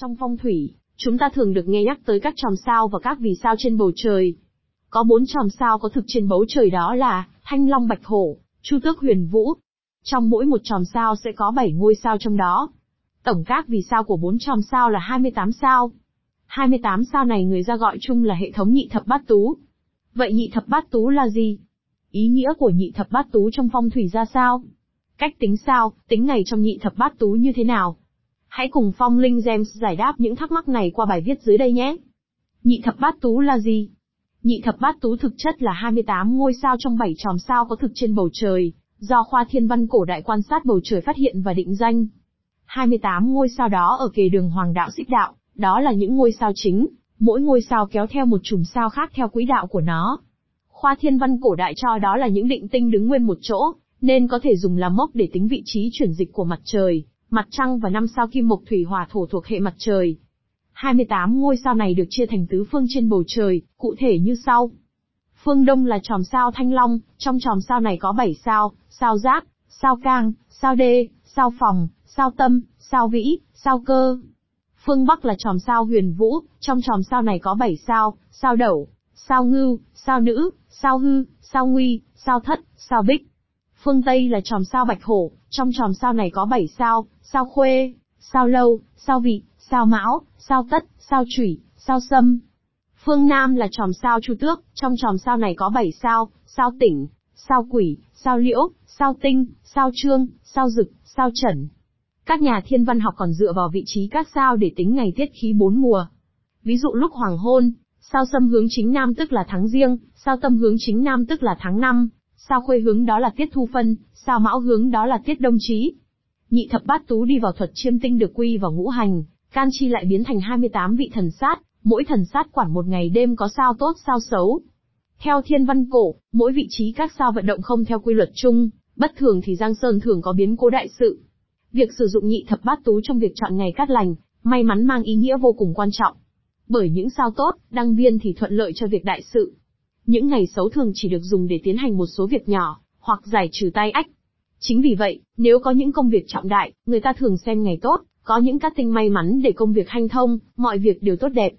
Trong phong thủy, chúng ta thường được nghe nhắc tới các chòm sao và các vì sao trên bầu trời. Có 4 chòm sao có thực trên bầu trời, đó là Thanh Long, Bạch Hổ, Chu Tước, Huyền Vũ. Trong mỗi một chòm sao sẽ có 7 ngôi sao trong đó. Tổng các vì sao của 4 chòm sao là 28 sao. 28 sao này người ta gọi chung là hệ thống Nhị Thập Bát Tú. Vậy Nhị Thập Bát Tú là gì? Ý nghĩa của Nhị Thập Bát Tú trong phong thủy ra sao? Cách tính sao, tính ngày trong Nhị Thập Bát Tú như thế nào? Hãy cùng Phong Linh Gem giải đáp những thắc mắc này qua bài viết dưới đây nhé. Nhị Thập Bát Tú là gì? Nhị Thập Bát Tú thực chất là 28 ngôi sao trong 7 chòm sao có thực trên bầu trời, do khoa thiên văn cổ đại quan sát bầu trời phát hiện và định danh. 28 ngôi sao đó ở kề đường hoàng đạo, xích đạo, đó là những ngôi sao chính, mỗi ngôi sao kéo theo một chùm sao khác theo quỹ đạo của nó. Khoa thiên văn cổ đại cho đó là những định tinh đứng nguyên một chỗ, nên có thể dùng làm mốc để tính vị trí chuyển dịch của mặt trời, mặt trăng và 5 sao kim mộc thủy hỏa thổ thuộc hệ mặt trời. 28 ngôi sao này được chia thành tứ phương trên bầu trời, cụ thể như sau. Phương Đông là chòm sao Thanh Long, trong chòm sao này có 7 sao, sao Giáp, sao Cang, sao Đê, sao Phòng, sao Tâm, sao Vĩ, sao Cơ. Phương Bắc là chòm sao Huyền Vũ, trong chòm sao này có 7 sao, sao Đẩu, sao Ngưu, sao Nữ, sao Hư, sao Nguy, sao Thất, sao Bích. Phương Tây là chòm sao Bạch Hổ, trong chòm sao này có 7 sao, sao Khuê, sao Lâu, sao Vị, sao Mão, sao Tất, sao Chủy, sao Sâm. Phương Nam là chòm sao Chu Tước, trong chòm sao này có 7 sao, sao Tỉnh, sao Quỷ, sao Liễu, sao Tinh, sao Trương, sao Dực, sao Trần. Các nhà thiên văn học còn dựa vào vị trí các sao để tính ngày tiết khí 4 mùa. Ví dụ lúc hoàng hôn, sao Sâm hướng chính nam tức là tháng Giêng, sao Tâm hướng chính nam tức là tháng Năm, sao Khuê hướng đó là tiết Thu Phân, sao Mão hướng đó là tiết Đông Chí. Nhị Thập Bát Tú đi vào thuật chiêm tinh được quy vào ngũ hành, can chi lại biến thành 28 vị thần sát, mỗi thần sát quản một ngày đêm có sao tốt sao xấu. Theo thiên văn cổ, mỗi vị trí các sao vận động không theo quy luật chung, bất thường thì giang sơn thường có biến cố đại sự. Việc sử dụng Nhị Thập Bát Tú trong việc chọn ngày cát lành, may mắn mang ý nghĩa vô cùng quan trọng. Bởi những sao tốt, đăng viên thì thuận lợi cho việc đại sự. Những ngày xấu thường chỉ được dùng để tiến hành một số việc nhỏ, hoặc giải trừ tai ách. Chính vì vậy, nếu có những công việc trọng đại, người ta thường xem ngày tốt, có những cát tinh may mắn để công việc hanh thông, mọi việc đều tốt đẹp.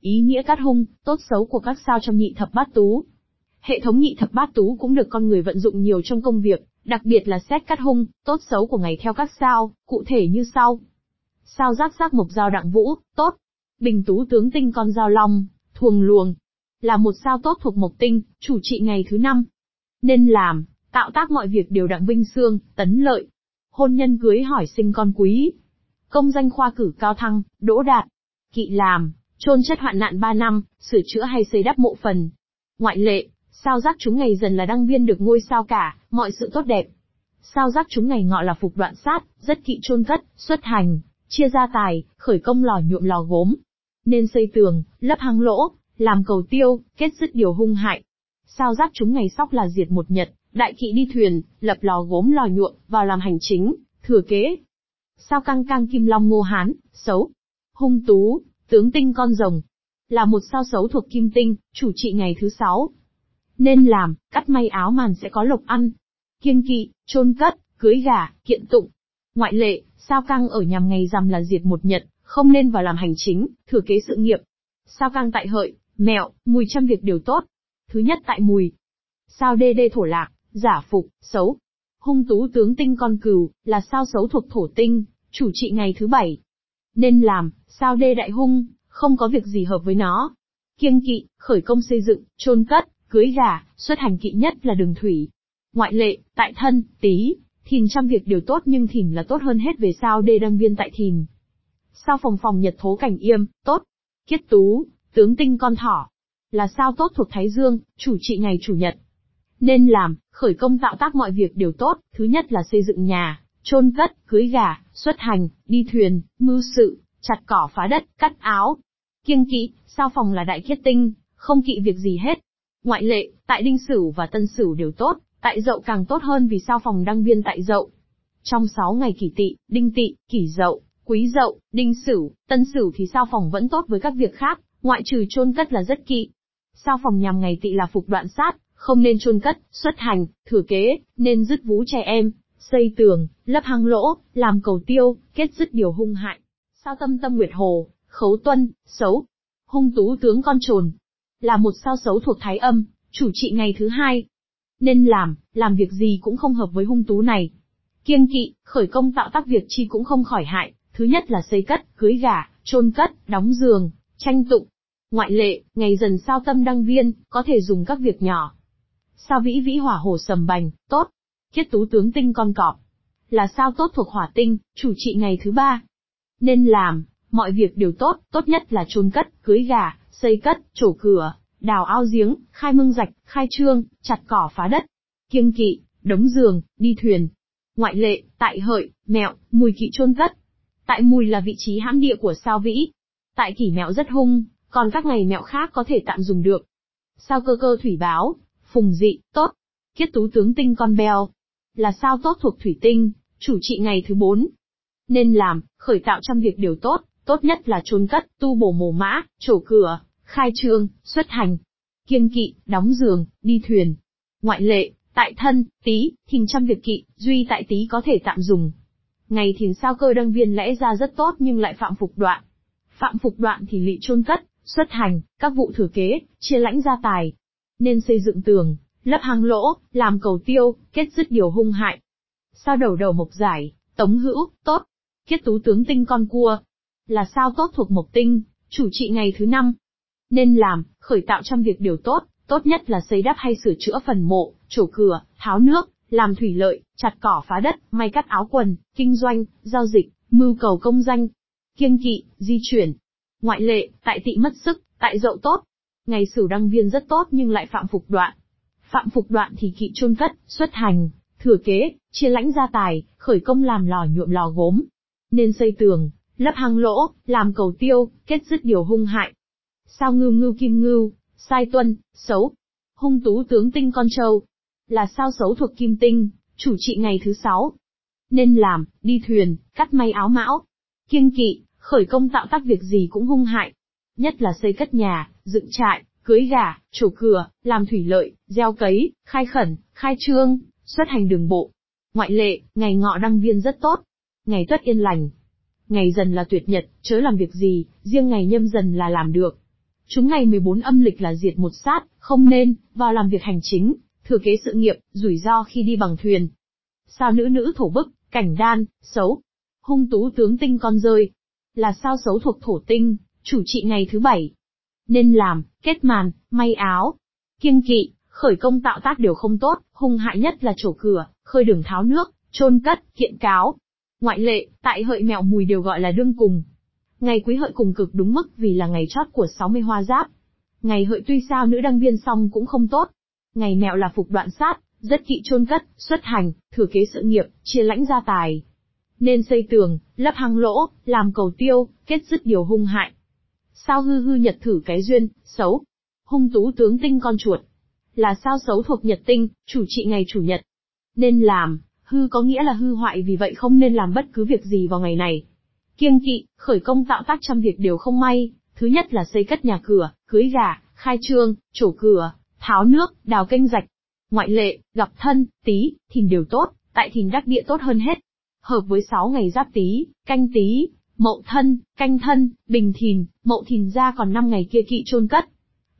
Ý nghĩa cát hung, tốt xấu của các sao trong Nhị Thập Bát Tú. Hệ thống Nhị Thập Bát Tú cũng được con người vận dụng nhiều trong công việc, đặc biệt là xét cát hung, tốt xấu của ngày theo các sao, cụ thể như sau. Sao Giác Giác Mộc Dao Đặng Vũ, tốt. Bình Tú tướng tinh con dao long, thuồng luồng, là một sao tốt thuộc mộc tinh, chủ trị ngày thứ 5. Nên làm, tạo tác mọi việc đều đặng vinh xương, tấn lợi. Hôn nhân cưới hỏi sinh con quý. Công danh khoa cử cao thăng, đỗ đạt. Kỵ làm, chôn chất hoạn nạn 3 năm, sửa chữa hay xây đắp mộ phần. Ngoại lệ, sao Giác trúng ngày Dần là đăng viên được ngôi sao cả, mọi sự tốt đẹp. Sao Giác trúng ngày Ngọ là phục đoạn sát, rất kỵ chôn cất, xuất hành, chia gia tài, khởi công lò nhuộm lò gốm. Nên xây tường, lấp hang lỗ, làm cầu tiêu, kết dứt điều hung hại. Sao Giác trúng ngày Sóc là diệt một nhật, đại kỵ đi thuyền, lập lò gốm lò nhuộm, vào làm hành chính, thừa kế. Sao Căng Cang Kim Long Ngô Hán, xấu. Hung Tú, tướng tinh con rồng, là một sao xấu thuộc kim tinh, chủ trị ngày thứ 6. Nên làm, cắt may áo màn sẽ có lộc ăn. Kiêng kỵ, chôn cất, cưới gả, kiện tụng. Ngoại lệ, sao Cang ở nhằm ngày Rằm là diệt một nhật, không nên vào làm hành chính, thừa kế sự nghiệp. Sao Cang tại Hợi, Mẹo, Mùi trăm việc đều tốt. Thứ nhất tại Mùi. Sao Đê Đê Thổ Lạc, giả phục, xấu. Hung Tú tướng tinh con cừu, là sao xấu thuộc thổ tinh, chủ trị ngày thứ 7. Nên làm, sao Đê Đại Hung, không có việc gì hợp với nó. Kiêng kỵ, khởi công xây dựng, chôn cất, cưới gả, xuất hành kỵ nhất là đường thủy. Ngoại lệ, tại Thân, Tý, Thìn trăm việc đều tốt nhưng Thìn là tốt hơn hết về sao Đê đăng viên tại Thìn. Sao Phòng Phòng Nhật Thố Cảnh Yêm, tốt. Kiết Tú, tướng tinh con thỏ, là sao tốt thuộc Thái Dương, chủ trị ngày Chủ Nhật. Nên làm, khởi công tạo tác mọi việc đều tốt, thứ nhất là xây dựng nhà, chôn cất, cưới gả, xuất hành, đi thuyền, mưu sự, chặt cỏ phá đất, cắt áo. Kiêng kỵ, sao Phòng là đại kiết tinh, không kỵ việc gì hết. Ngoại lệ, tại Đinh Sửu và Tân Sửu đều tốt, tại Dậu càng tốt hơn vì sao Phòng đăng viên tại Dậu. Trong 6 ngày Kỷ Tỵ, Đinh Tỵ, Kỷ Dậu, Quý Dậu, Đinh Sửu, Tân Sửu thì sao Phòng vẫn tốt với các việc khác, ngoại trừ chôn cất là rất kỵ. Sao Phòng nhằm ngày Tỵ là phục đoạn sát, không nên chôn cất, xuất hành, thừa kế, nên dứt vú trẻ em, xây tường, lấp hang lỗ, làm cầu tiêu, kết dứt điều hung hại. sao tâm tâm nguyệt hồ, khấu tuân, xấu, hung tú tướng con trồn, là một sao xấu thuộc thái âm, chủ trị ngày thứ hai. Nên làm việc gì cũng không hợp với hung tú này. Kiêng kỵ, khởi công tạo tác việc chi cũng không khỏi hại, thứ nhất là xây cất, cưới gả, chôn cất, đóng giường, tranh tụng. Ngoại lệ, ngày dần sao tâm đăng viên, có thể dùng các việc nhỏ. Sao vĩ vĩ hỏa hổ sầm bành, tốt. Kiết tú tướng tinh con cọp, là sao tốt thuộc hỏa tinh, chủ trị ngày thứ ba. Nên làm, mọi việc đều tốt, tốt nhất là chôn cất, cưới gà, xây cất, trổ cửa, đào ao giếng, khai mương rạch, khai trương, chặt cỏ phá đất. Kiêng kỵ, đống giường, đi thuyền. Ngoại lệ, tại hợi, mẹo, mùi kỵ chôn cất. Tại mùi là vị trí hãm địa của sao vĩ. Tại kỷ mẹo rất hung, còn các ngày mẹo khác có thể tạm dùng được. Sao cơ cơ thủy báo, phùng dị, tốt. Kiết tú tướng tinh con beo, là sao tốt thuộc thủy tinh, chủ trị ngày thứ bốn. Nên làm, khởi tạo trăm việc đều tốt, tốt nhất là chôn cất, tu bổ mồ mã, trổ cửa, khai trương, xuất hành. Kiêng kỵ, đóng giường, đi thuyền. Ngoại lệ, tại thân, tý, thìn trăm việc kỵ, duy tại tý có thể tạm dùng. Ngày thìn sao cơ đăng viên lẽ ra rất tốt nhưng lại phạm phục đoạn. Phạm phục đoạn thì lỵ chôn cất, xuất hành, các vụ thừa kế, chia lãnh gia tài. Nên xây dựng tường, lấp hang lỗ, làm cầu tiêu, kết dứt điều hung hại. Sao đầu đầu mộc giải, tống hữu, tốt. Kiết tú tướng tinh con cua, là sao tốt thuộc mộc tinh, chủ trị ngày thứ năm. Nên làm, khởi tạo trăm việc điều tốt, tốt nhất là xây đắp hay sửa chữa phần mộ, trổ cửa, tháo nước, làm thủy lợi, chặt cỏ phá đất, may cắt áo quần, kinh doanh, giao dịch, mưu cầu công danh. Kiêng kỵ, di chuyển. Ngoại lệ, tại tỵ mất sức, tại dậu tốt. Ngày sửu đăng viên rất tốt nhưng lại phạm phục đoạn. Phạm phục đoạn thì kỵ chôn cất, xuất hành, thừa kế, chia lãnh gia tài, khởi công làm lò nhuộm lò gốm. Nên xây tường, lấp hang lỗ, làm cầu tiêu, kết dứt điều hung hại. Sao ngưu ngưu kim ngưu, sai tuân, xấu. Hung tú tướng tinh con trâu, là sao xấu thuộc kim tinh, chủ trị ngày thứ sáu. Nên làm, đi thuyền, cắt may áo mão. Kiêng kỵ, khởi công tạo tác việc gì cũng hung hại. Nhất là xây cất nhà, dựng trại, cưới gà, trổ cửa, làm thủy lợi, gieo cấy, khai khẩn, khai trương, xuất hành đường bộ. Ngoại lệ, ngày ngọ đăng viên rất tốt. Ngày tuất yên lành. Ngày dần là tuyệt nhật, chớ làm việc gì, riêng ngày nhâm dần là làm được. Chúng ngày 14 âm lịch là diệt một sát, không nên vào làm việc hành chính, thừa kế sự nghiệp, rủi ro khi đi bằng thuyền. Sao nữ nữ thổ bức, cảnh đan, xấu. Hung tú tướng tinh con rơi, là sao xấu thuộc thổ tinh, chủ trị ngày thứ bảy. Nên làm, kết màn, may áo. Kiêng kỵ, khởi công tạo tác đều không tốt, hung hại nhất là trổ cửa, khơi đường tháo nước, chôn cất, kiện cáo. Ngoại lệ, tại hợi mẹo mùi đều gọi là đương cùng. Ngày quý hợi cùng cực đúng mức vì là ngày chót của 60 hoa giáp. Ngày hợi tuy sao nữ đăng viên xong cũng không tốt. Ngày mẹo là phục đoạn sát, rất kỵ chôn cất, xuất hành, thừa kế sự nghiệp, chia lãnh gia tài. Nên xây tường, lấp hang lỗ, làm cầu tiêu, kết dứt điều hung hại. Sao hư hư nhật thử cái duyên, xấu. Hung tú tướng tinh con chuột, là sao xấu thuộc nhật tinh, chủ trị ngày chủ nhật. Nên làm, hư có nghĩa là hư hoại, vì vậy không nên làm bất cứ việc gì vào ngày này. Kiêng kỵ, khởi công tạo tác trăm việc đều không may, thứ nhất là xây cất nhà cửa, cưới gà, khai trương, trổ cửa, tháo nước, đào kênh rạch. Ngoại lệ, gặp thân, tý, thìn đều tốt, tại thìn đắc địa tốt hơn hết. Hợp với 6 ngày giáp tý, canh tý, mậu thân, canh thân, bình thìn, mậu thìn ra còn 5 ngày kia kỵ chôn cất.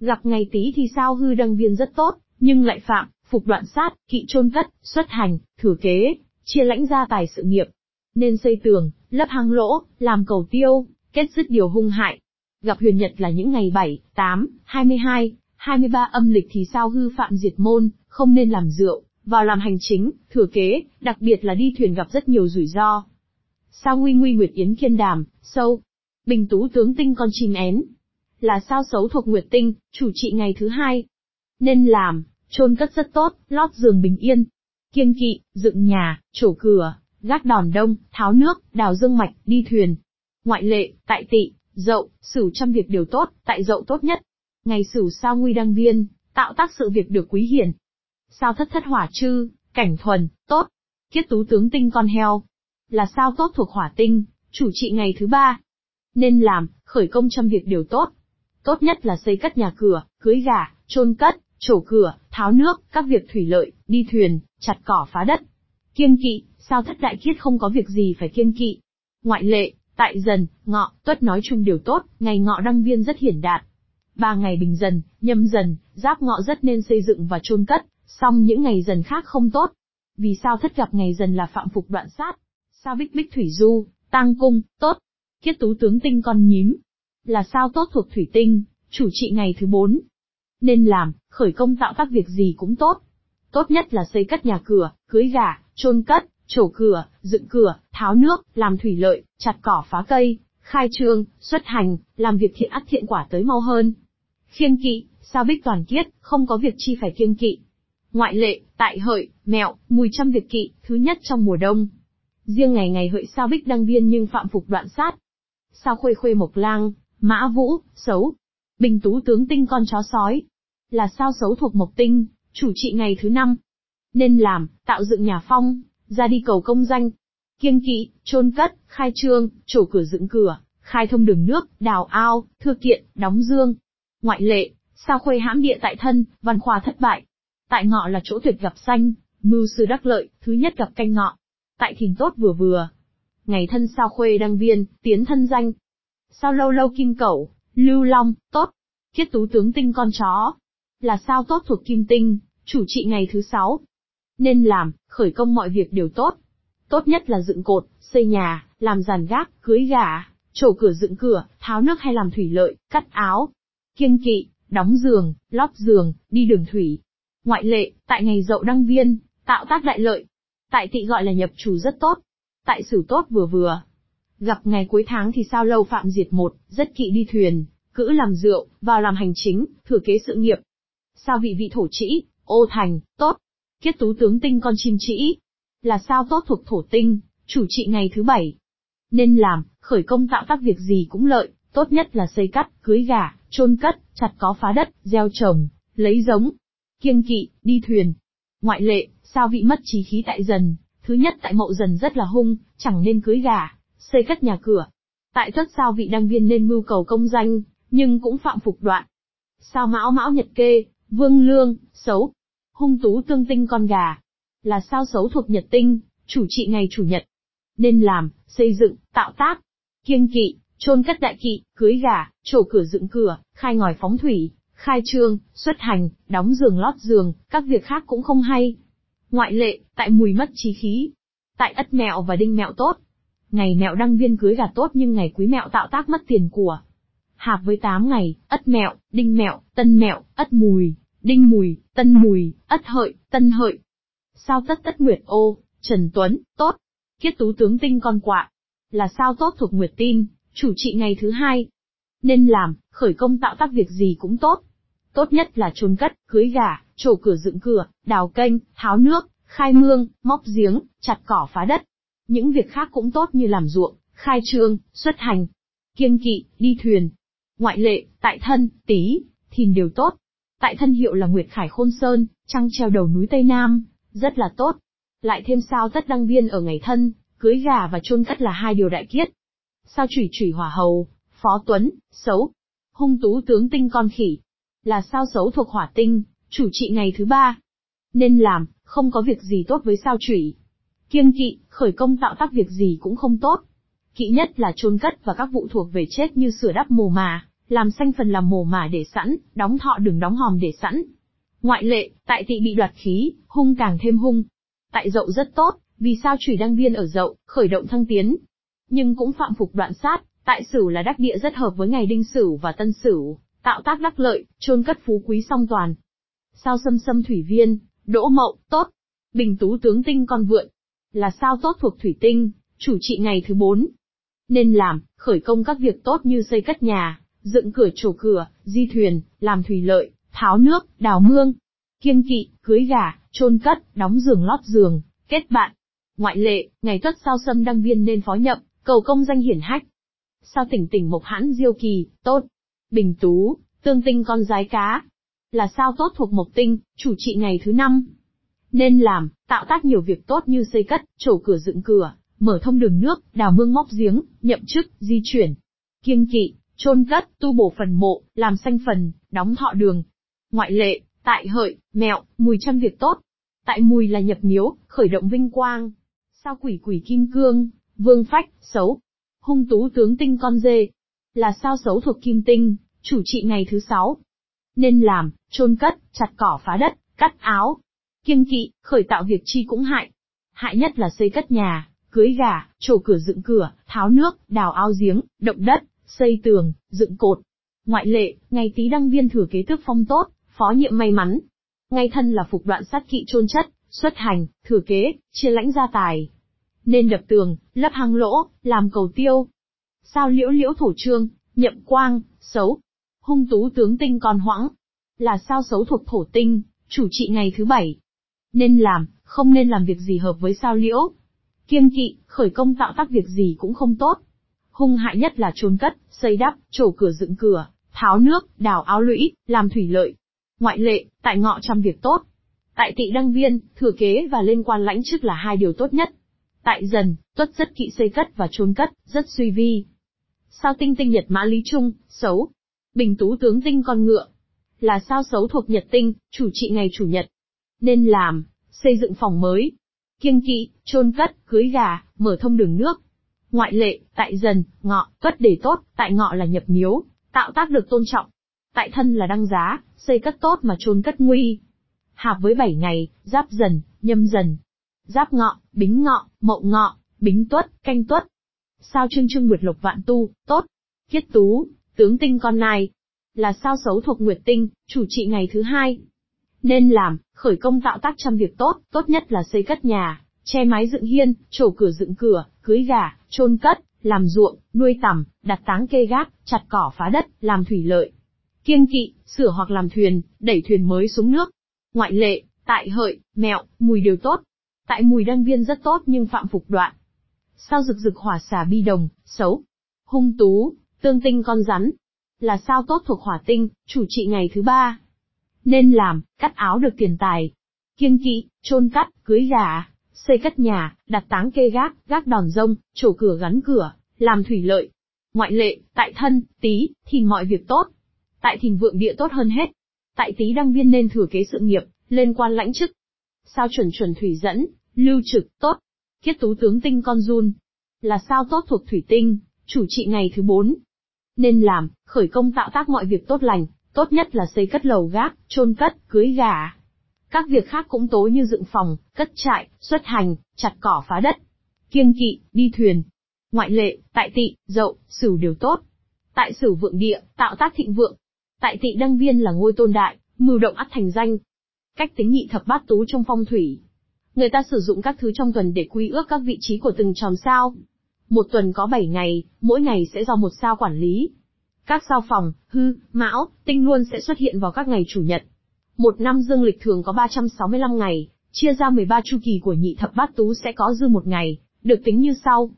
Gặp ngày tý thì sao hư đăng viên rất tốt, nhưng lại phạm phục đoạn sát, kỵ chôn cất, xuất hành, thừa kế, chia lãnh gia tài sự nghiệp. Nên xây tường, lấp hang lỗ, làm cầu tiêu, kết dứt điều hung hại. Gặp huyền nhật là những ngày 7, 8, 22, 23 âm lịch thì sao hư phạm diệt môn, không nên làm rượu, vào làm hành chính, thừa kế, đặc biệt là đi thuyền gặp rất nhiều rủi ro. Sao nguy nguy nguyệt yến kiên đàm, sâu. Bình tú tướng tinh con chim én, là sao xấu thuộc nguyệt tinh, chủ trị ngày thứ hai. Nên làm, chôn cất rất tốt, lót giường bình yên. Kiêng kỵ, dựng nhà, trổ cửa, gác đòn đông, tháo nước, đào dương mạch, đi thuyền. Ngoại lệ, tại tỵ, dậu, sửu trăm việc đều tốt, tại dậu tốt nhất. Ngày sửu sao nguy đăng viên, tạo tác sự việc được quý hiển. Sao thất thất hỏa chư, cảnh thuần, tốt. Kiết tú tướng tinh con heo, là sao tốt thuộc hỏa tinh, chủ trị ngày thứ ba. Nên làm, khởi công trăm việc đều tốt. Tốt nhất là xây cất nhà cửa, cưới gà, chôn cất, trổ cửa, tháo nước, các việc thủy lợi, đi thuyền, chặt cỏ phá đất. Kiêng kỵ, sao thất đại kiết không có việc gì phải kiêng kỵ. Ngoại lệ, Tại Dần, Ngọ, Tuất nói chung điều tốt, ngày Ngọ đăng viên rất hiển đạt. 3 ngày Bình Dần, Nhâm Dần, Giáp Ngọ rất nên xây dựng và chôn cất, song những ngày Dần khác không tốt. Vì sao Thất gặp ngày Dần là phạm phục đoạn sát? Sao Bích Bích Thủy Du, Tăng Cung, tốt. Thiết Tú tướng tinh con nhím. Là sao tốt thuộc thủy tinh, chủ trị ngày thứ 4. Nên làm, khởi công tạo tác việc gì cũng tốt. Tốt nhất là xây cất nhà cửa, cưới gả, chôn cất, trổ cửa, dựng cửa, tháo nước, làm thủy lợi, chặt cỏ phá cây, khai trương, xuất hành, làm việc thiện ắt thiện quả tới mau hơn. Khiêng kỵ, sao Bích toàn kiết, không có việc chi phải kiêng kỵ. Ngoại lệ, tại Hợi, Mẹo, Mùi trăm việc kỵ, thứ nhất trong mùa đông. Riêng ngày Hợi sao Bích đăng viên nhưng phạm phục đoạn sát. Sao Khuê Khuê Mộc Lang, Mã Vũ, Xấu. Bình Tú tướng tinh con chó sói. Là sao Xấu thuộc Mộc Tinh, chủ trị ngày thứ 5. Nên làm, tạo dựng nhà phong, ra đi cầu công danh. Kiêng kỵ, chôn cất, khai trương, trổ cửa dựng cửa, khai thông đường nước, đào ao, thư kiện, đóng dương. Ngoại lệ, sao Khuê hãm địa tại thân, văn khoa thất bại. Tại Ngọ là chỗ tuyệt gặp xanh, mưu sư đắc lợi, thứ nhất gặp canh Ngọ. Tại Thìn tốt vừa vừa. Ngày Thân sao Khuê đăng viên, tiến thân danh. Sao Lâu Lâu Kim Cẩu, Lưu Long, tốt. Thiết Tú tướng tinh con chó. Là sao tốt thuộc Kim Tinh, chủ trị ngày thứ 6. Nên làm, khởi công mọi việc đều tốt. Tốt nhất là dựng cột, xây nhà, làm giàn gác, cưới gả, trổ cửa dựng cửa, tháo nước hay làm thủy lợi, cắt áo. Kiêng kỵ, đóng giường, lót giường, đi đường thủy. Ngoại lệ, tại ngày Dậu đăng viên, tạo tác đại lợi. Tại Tỵ gọi là nhập trù rất tốt. Tại Sửu tốt vừa vừa. Gặp ngày cuối tháng thì sao Lâu phạm diệt một, rất kỵ đi thuyền, cữ làm rượu, vào làm hành chính, thừa kế sự nghiệp. Sao Vị Vị thổ trĩ, Ô Thành, tốt. Kiết Tú tướng tinh con chim trĩ. Là sao tốt thuộc thổ tinh, chủ trị ngày thứ 7. Nên làm, khởi công tạo tác việc gì cũng lợi, tốt nhất là xây cắt, cưới gả, chôn cất, chặt có phá đất, gieo trồng, lấy giống. Kiêng kỵ, đi thuyền. Ngoại lệ, sao Vị mất trí khí tại Dần, thứ nhất tại Mậu Dần rất là hung, chẳng nên cưới gả, xây cất nhà cửa. Tại Tuất sao Vị đăng viên nên mưu cầu công danh, nhưng cũng phạm phục đoạn. Sao Mão Mão Nhật Kê, Vương Lương, Xấu. Hung Tú tương tinh con gà. Là sao Xấu thuộc Nhật Tinh, chủ trị ngày Chủ Nhật. Nên làm, xây dựng, tạo tác. Kiêng kỵ, chôn cất đại kỵ, cưới gả, trổ cửa dựng cửa, khai ngòi phóng thủy, khai trương, xuất hành, đóng giường lót giường, các việc khác cũng không hay. Ngoại lệ, tại Mùi mất chí khí. Tại Ất Mẹo và Đinh Mẹo tốt. Ngày Mẹo đăng viên cưới gả tốt nhưng ngày Quý Mẹo tạo tác mất tiền của. Hạp với 8 ngày, Ất Mẹo, Đinh Mẹo, Tân Mẹo, Ất Mùi, Đinh Mùi, Tân Mùi, Ất Hợi, Tân Hợi. Sao Tất Tất Nguyệt Ô, Trần Tuấn, tốt. Kiết Tú tướng tinh con quạ. Là sao tốt thuộc Nguyệt Tin, chủ trị ngày thứ 2. Nên làm, khởi công tạo tác việc gì cũng tốt. Tốt nhất là chôn cất, cưới gả, trổ cửa dựng cửa, đào kênh, tháo nước, khai mương, móc giếng, chặt cỏ phá đất. Những việc khác cũng tốt như làm ruộng, khai trương, xuất hành. Kiêng kỵ, đi thuyền. Ngoại lệ, tại Thân, Tý, Thìn đều tốt. Tại Thân hiệu là Nguyệt Khải Khôn Sơn, trăng treo đầu núi Tây Nam, rất là tốt. Lại thêm sao Tất đăng viên ở ngày Thân, cưới gà và chôn cất là 2 điều đại kiết. Sao Chủy Chủy Hỏa Hầu, Phó Tuấn, Xấu. Hung Tú tướng tinh con khỉ. Là sao Xấu thuộc Hỏa Tinh, chủ trị ngày thứ 3. Nên làm, không có việc gì tốt với sao Chủy. Kiêng kỵ, khởi công tạo tác việc gì cũng không tốt. Kỵ nhất là chôn cất và các vụ thuộc về chết như sửa đắp mồ mả, làm xanh phần làm mồ mả để sẵn, đóng thọ đừng đóng hòm để sẵn. Ngoại lệ, tại Tỵ bị đoạt khí, hung càng thêm hung. Tại Dậu rất tốt, vì sao Chủy đăng viên ở Dậu, khởi động thăng tiến. Nhưng cũng phạm phục đoạn sát, tại Sửu là đắc địa rất hợp với ngày Đinh Sửu và Tân Sửu, tạo tác đắc lợi, chôn cất phú quý song toàn. Sao Sâm Sâm Thủy Viên, Đỗ Mậu, tốt. Bình Tú tướng tinh con vượn. Là sao tốt thuộc Thủy Tinh, chủ trị ngày thứ 4. Nên làm, khởi công các việc tốt như xây cất nhà, dựng cửa trổ cửa, di thuyền, làm thủy lợi, tháo nước, đào mương. Kiêng kỵ, cưới gả, chôn cất, đóng giường lót giường, kết bạn. Ngoại lệ, ngày Tuất sao Sâm đăng viên nên phó nhậm, cầu công danh hiển hách. Sao Tỉnh Tỉnh Mộc Hãn Diêu Kỳ, tốt. Bình Tú, tương tinh con giái cá. Là sao tốt thuộc Mộc Tinh, chủ trị ngày thứ 5. Nên làm, tạo tác nhiều việc tốt như xây cất, trổ cửa dựng cửa, mở thông đường nước, đào mương móc giếng, nhậm chức, di chuyển. Kiêng kỵ, chôn cất, tu bổ phần mộ, làm xanh phần, đóng thọ đường. Ngoại lệ, tại Hợi, Mẹo, Mùi trăm việc tốt. Tại Mùi là nhập miếu, khởi động vinh quang. Sao Quỷ Quỷ Kim Cương, Vương Phách, Xấu. hung tú tướng tinh con dê, là sao xấu thuộc kim tinh, chủ trị ngày thứ 6. Nên làm, chôn cất, chặt cỏ phá đất, cắt áo. Kiêng kỵ, khởi tạo việc chi cũng hại. Hại nhất là xây cất nhà, cưới gà, trổ cửa dựng cửa, tháo nước, đào ao giếng, động đất, xây tường, dựng cột. Ngoại lệ, ngày Tý đăng viên thừa kế tước phong tốt, phó nhiệm may mắn. Ngày Thân là phục đoạn sát kỵ chôn chất, xuất hành, thừa kế, chia lãnh gia tài. Nên đập tường, lấp hang lỗ, làm cầu tiêu. Sao Liễu Liễu thổ trương, nhậm quang, xấu. Hung tú tướng tinh con hoãng, là sao xấu thuộc thổ tinh, chủ trị ngày thứ 7. Nên làm, không nên làm việc gì hợp với sao Liễu. Kiêng kỵ, khởi công tạo tác việc gì cũng không tốt. Hung hại nhất là chôn cất, xây đắp, trổ cửa dựng cửa, tháo nước, đào áo lũy, làm thủy lợi. Ngoại lệ, tại ngọ trăm việc tốt. Tại Tỵ đăng viên, thừa kế và lên quan lãnh chức là hai điều tốt nhất. Tại Dần, Tuất rất kỵ xây cất và chôn cất, rất suy vi. Sao Tinh tinh nhật mã lý trung, xấu. Bình tú tướng tinh con ngựa, là sao xấu thuộc nhật tinh, chủ trị ngày chủ nhật. Nên làm, xây dựng phòng mới. Kiêng kỵ, chôn cất, cưới gà, mở thông đường nước. Ngoại lệ, tại Dần, Ngọ, Tuất để tốt, tại Ngọ là nhập niếu, tạo tác được tôn trọng. Tại Thân là đăng giá, xây cất tốt mà chôn cất nguy. Hạp với 7 ngày, Giáp Dần, Nhâm Dần, Giáp Ngọ, Bính Ngọ, Mậu Ngọ, Bính Tuất, Canh Tuất. Sao Trương Trương Nguyệt Lộc Vạn Tu, tốt. Kiết tú, tướng tinh con nai, là sao xấu thuộc Nguyệt tinh, chủ trị ngày thứ 2. Nên làm, khởi công tạo tác trăm việc tốt, tốt nhất là xây cất nhà, che mái dựng hiên, trổ cửa dựng cửa, cưới gà, chôn cất, làm ruộng, nuôi tằm, đặt táng kê gác, chặt cỏ phá đất, làm thủy lợi. Kiêng kỵ, sửa hoặc làm thuyền, đẩy thuyền mới xuống nước. Ngoại lệ, tại Hợi, Mẹo, Mùi đều tốt. Tại Mùi đăng viên rất tốt nhưng phạm phục đoạn. Sao Rực Rực hỏa xà bi đồng, xấu. Hung tú, tương tinh con rắn, là sao tốt thuộc hỏa tinh, chủ trị ngày thứ 3. Nên làm, cắt áo được tiền tài. Kiêng kỵ, chôn cắt, cưới gà, xây cất nhà, đặt táng kê gác, gác đòn rông, trổ cửa gắn cửa, làm thủy lợi. Ngoại lệ, tại Thân, Tý, Thìn mọi việc tốt. Tại Thìn vượng địa tốt hơn hết. Tại Tý đăng viên nên thừa kế sự nghiệp, lên quan lãnh chức. Sao Chuẩn Chuẩn thủy dẫn, lưu trực, tốt. Kiết tú tướng tinh con giun, là sao tốt thuộc thủy tinh, chủ trị ngày thứ 4. Nên làm, khởi công tạo tác mọi việc tốt lành, tốt nhất là xây cất lầu gác, chôn cất, cưới gà. Các việc khác cũng tối như dựng phòng, cất trại, xuất hành, chặt cỏ phá đất. Kiêng kỵ, đi thuyền. Ngoại lệ, tại Tỵ, Dậu, Sửu đều tốt. Tại Sửu vượng địa, tạo tác thịnh vượng. Tại Tỵ đăng viên là ngôi tôn đại, mưu động ắt thành danh. Cách tính nhị thập bát tú trong phong thủy. Người ta sử dụng các thứ trong tuần để quy ước các vị trí của từng chòm sao. Một tuần có 7 ngày, mỗi ngày sẽ do một sao quản lý. Các sao phòng, hư, mão, tinh luôn sẽ xuất hiện vào các ngày chủ nhật. Một năm dương lịch thường có 365 ngày, chia ra 13 chu kỳ của nhị thập bát tú sẽ có dư một ngày, được tính như sau.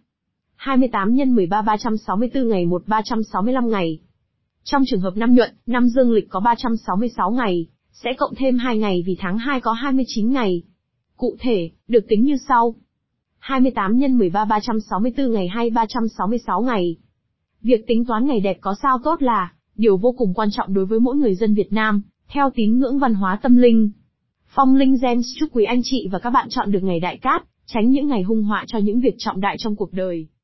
28 x 13 364 ngày 1 365 ngày. Trong trường hợp năm nhuận, năm dương lịch có 366 ngày, sẽ cộng thêm 2 ngày vì tháng 2 có 29 ngày. Cụ thể, được tính như sau. 28 x 13 364 ngày 2 366 ngày. Việc tính toán ngày đẹp có sao tốt là điều vô cùng quan trọng đối với mỗi người dân Việt Nam, theo tín ngưỡng văn hóa tâm linh. Phong Linh Gem chúc quý anh chị và các bạn chọn được ngày đại cát, tránh những ngày hung họa cho những việc trọng đại trong cuộc đời.